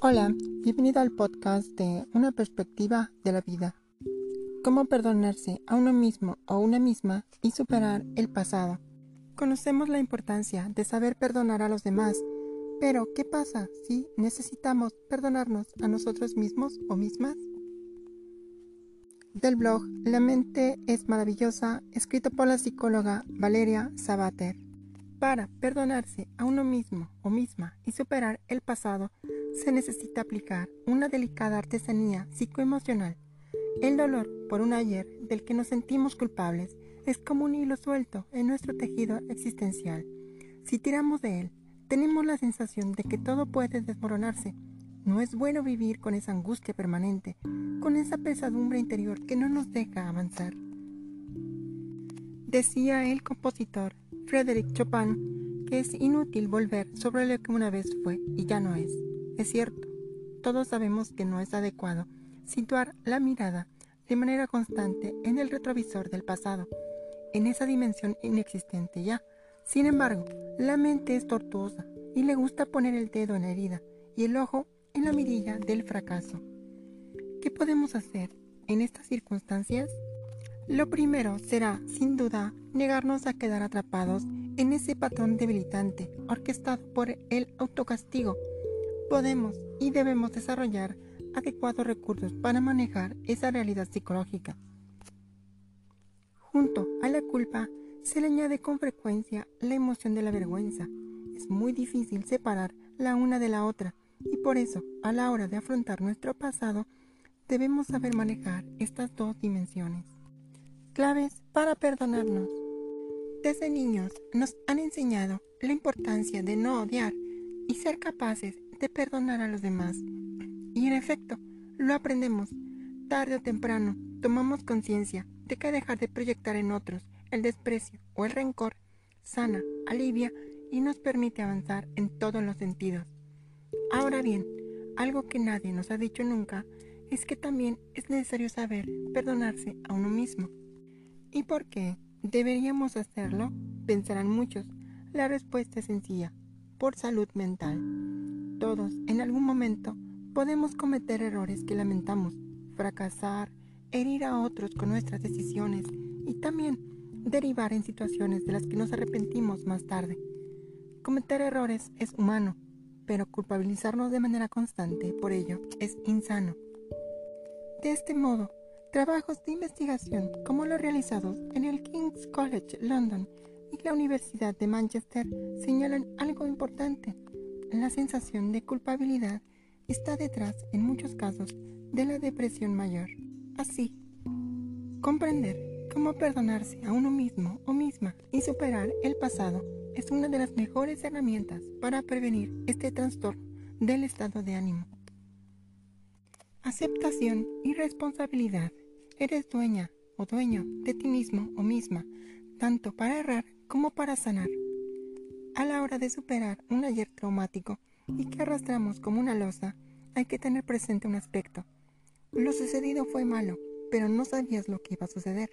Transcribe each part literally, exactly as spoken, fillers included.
Hola, bienvenido al podcast de Una perspectiva de la vida. Cómo perdonarse a uno mismo o una misma y superar el pasado. Conocemos la importancia de saber perdonar a los demás, pero ¿qué pasa si necesitamos perdonarnos a nosotros mismos o mismas? Del blog La mente es maravillosa, escrito por la psicóloga Valeria Sabater. Para perdonarse a uno mismo o misma y superar el pasado, se necesita aplicar una delicada artesanía psicoemocional. El dolor por un ayer del que nos sentimos culpables es como un hilo suelto en nuestro tejido existencial. Si tiramos de él, tenemos la sensación de que todo puede desmoronarse. No es bueno vivir con esa angustia permanente, con esa pesadumbre interior que no nos deja avanzar. Decía el compositor Frederic Chopin que es inútil volver sobre lo que una vez fue y ya no es. Es cierto, todos sabemos que no es adecuado situar la mirada de manera constante en el retrovisor del pasado, en esa dimensión inexistente ya. Sin embargo, la mente es tortuosa y le gusta poner el dedo en la herida y el ojo en la mirilla del fracaso. ¿Qué podemos hacer en estas circunstancias? Lo primero será, sin duda, negarnos a quedar atrapados en ese patrón debilitante orquestado por el autocastigo. Podemos y debemos desarrollar adecuados recursos para manejar esa realidad psicológica. Junto a la culpa se le añade con frecuencia la emoción de la vergüenza. Es muy difícil separar la una de la otra y por eso, a la hora de afrontar nuestro pasado, debemos saber manejar estas dos dimensiones. Claves para perdonarnos. Desde niños nos han enseñado la importancia de no odiar y ser capaces de perdonar a los demás. Y en efecto, lo aprendemos. Tarde o temprano, tomamos conciencia de que dejar de proyectar en otros el desprecio o el rencor sana, alivia y nos permite avanzar en todos los sentidos. Ahora bien, algo que nadie nos ha dicho nunca es que también es necesario saber perdonarse a uno mismo. ¿Y por qué deberíamos hacerlo?, pensarán muchos. La respuesta es sencilla: por salud mental. Todos, en algún momento, podemos cometer errores que lamentamos, fracasar, herir a otros con nuestras decisiones y también derivar en situaciones de las que nos arrepentimos más tarde. Cometer errores es humano, pero culpabilizarnos de manera constante por ello es insano. De este modo, trabajos de investigación como los realizados en el King's College London y la Universidad de Manchester señalan algo importante. La sensación de culpabilidad está detrás, en muchos casos, de la depresión mayor. Así, comprender cómo perdonarse a uno mismo o misma y superar el pasado es una de las mejores herramientas para prevenir este trastorno del estado de ánimo. Aceptación y responsabilidad. Eres dueña o dueño de ti mismo o misma, tanto para errar como para sanar. A la hora de superar un ayer traumático y que arrastramos como una losa, hay que tener presente un aspecto. Lo sucedido fue malo, pero no sabías lo que iba a suceder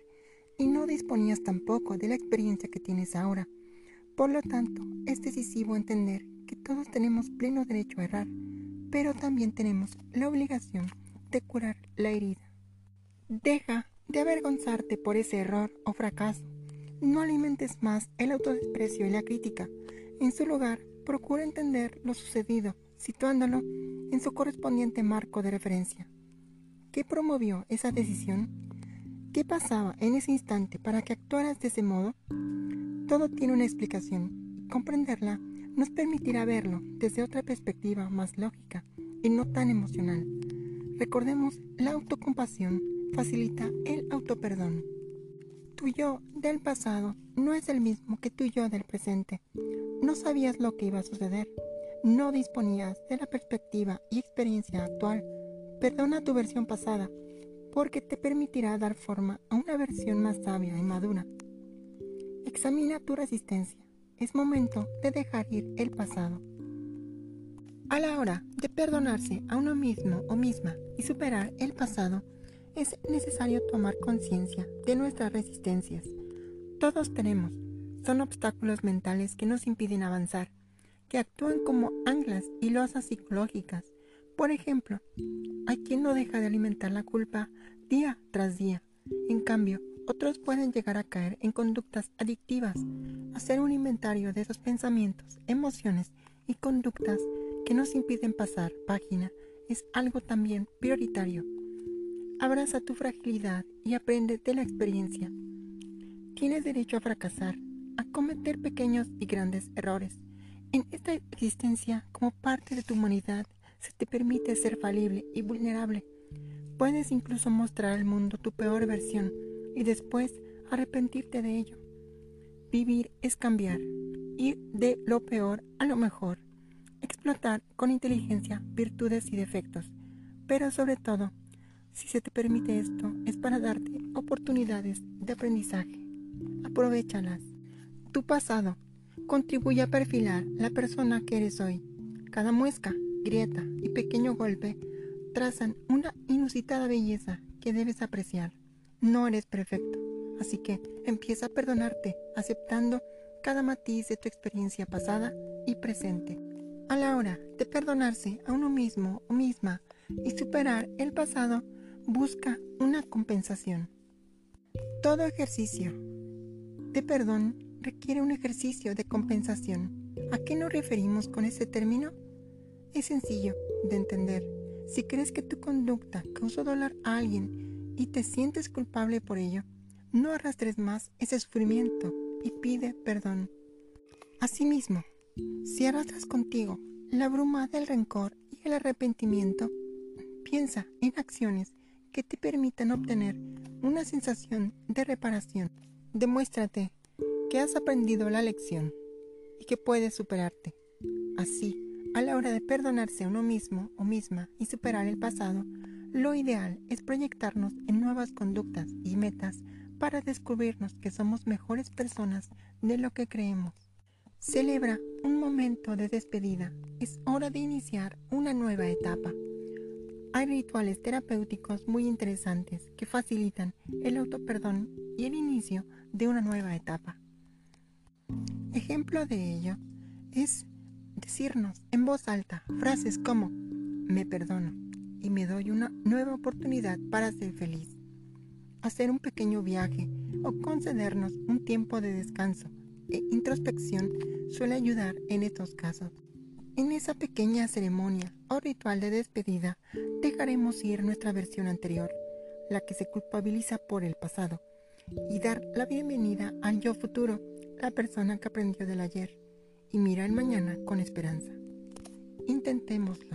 y no disponías tampoco de la experiencia que tienes ahora. Por lo tanto, es decisivo entender que todos tenemos pleno derecho a errar, pero también tenemos la obligación de curar la herida. Deja de avergonzarte por ese error o fracaso. No alimentes más el autodesprecio y la crítica. En su lugar, procura entender lo sucedido, situándolo en su correspondiente marco de referencia. ¿Qué promovió esa decisión? ¿Qué pasaba en ese instante para que actuaras de ese modo? Todo tiene una explicación. Comprenderla nos permitirá verlo desde otra perspectiva más lógica y no tan emocional. Recordemos, la autocompasión facilita el autoperdón. Tu yo del pasado no es el mismo que tu yo del presente. No sabías lo que iba a suceder. No disponías de la perspectiva y experiencia actual. Perdona tu versión pasada, porque te permitirá dar forma a una versión más sabia y madura. Examina tu resistencia. Es momento de dejar ir el pasado. A la hora de perdonarse a uno mismo o misma y superar el pasado, es necesario tomar conciencia de nuestras resistencias. Todos tenemos. Son obstáculos mentales que nos impiden avanzar, que actúan como anclas y losas psicológicas, Por ejemplo, hay quien no deja de alimentar la culpa día tras día. En cambio, otros pueden llegar a caer en conductas adictivas. Hacer un inventario de esos pensamientos, emociones y conductas que nos impiden pasar página es algo también prioritario. Abraza tu fragilidad y aprende de la experiencia. Tienes derecho a fracasar, a cometer pequeños y grandes errores. En esta existencia, como parte de tu humanidad, se te permite ser falible y vulnerable. Puedes incluso mostrar al mundo tu peor versión y después arrepentirte de ello. Vivir es cambiar, ir de lo peor a lo mejor, explotar con inteligencia virtudes y defectos, pero sobre todo, si se te permite esto, es para darte oportunidades de aprendizaje. Aprovéchalas. Tu pasado contribuye a perfilar la persona que eres hoy. Cada muesca, grieta y pequeño golpe trazan una inusitada belleza que debes apreciar. No eres perfecto, así que empieza a perdonarte, aceptando cada matiz de tu experiencia pasada y presente. A la hora de perdonarse a uno mismo o misma y superar el pasado, busca una compensación. Todo ejercicio de perdón requiere un ejercicio de compensación. ¿A qué nos referimos con ese término? Es sencillo de entender. Si crees que tu conducta causó dolor a alguien y te sientes culpable por ello, no arrastres más ese sufrimiento y pide perdón. Asimismo, si arrastras contigo la bruma del rencor y el arrepentimiento, piensa en acciones que te permitan obtener una sensación de reparación. Demuéstrate que has aprendido la lección y que puedes superarte. Así, a la hora de perdonarse a uno mismo o misma y superar el pasado, lo ideal es proyectarnos en nuevas conductas y metas para descubrirnos que somos mejores personas de lo que creemos. Celebra un momento de despedida. Es hora de iniciar una nueva etapa. Hay rituales terapéuticos muy interesantes que facilitan el autoperdón y el inicio de una nueva etapa. Ejemplo de ello es decirnos en voz alta frases como «me perdono» y «me doy una nueva oportunidad para ser feliz». Hacer un pequeño viaje o concedernos un tiempo de descanso e introspección suele ayudar en estos casos. En esa pequeña ceremonia o ritual de despedida dejaremos ir nuestra versión anterior, la que se culpabiliza por el pasado, y dar la bienvenida al yo futuro, la persona que aprendió del ayer. Y mira el mañana con esperanza. Intentémoslo.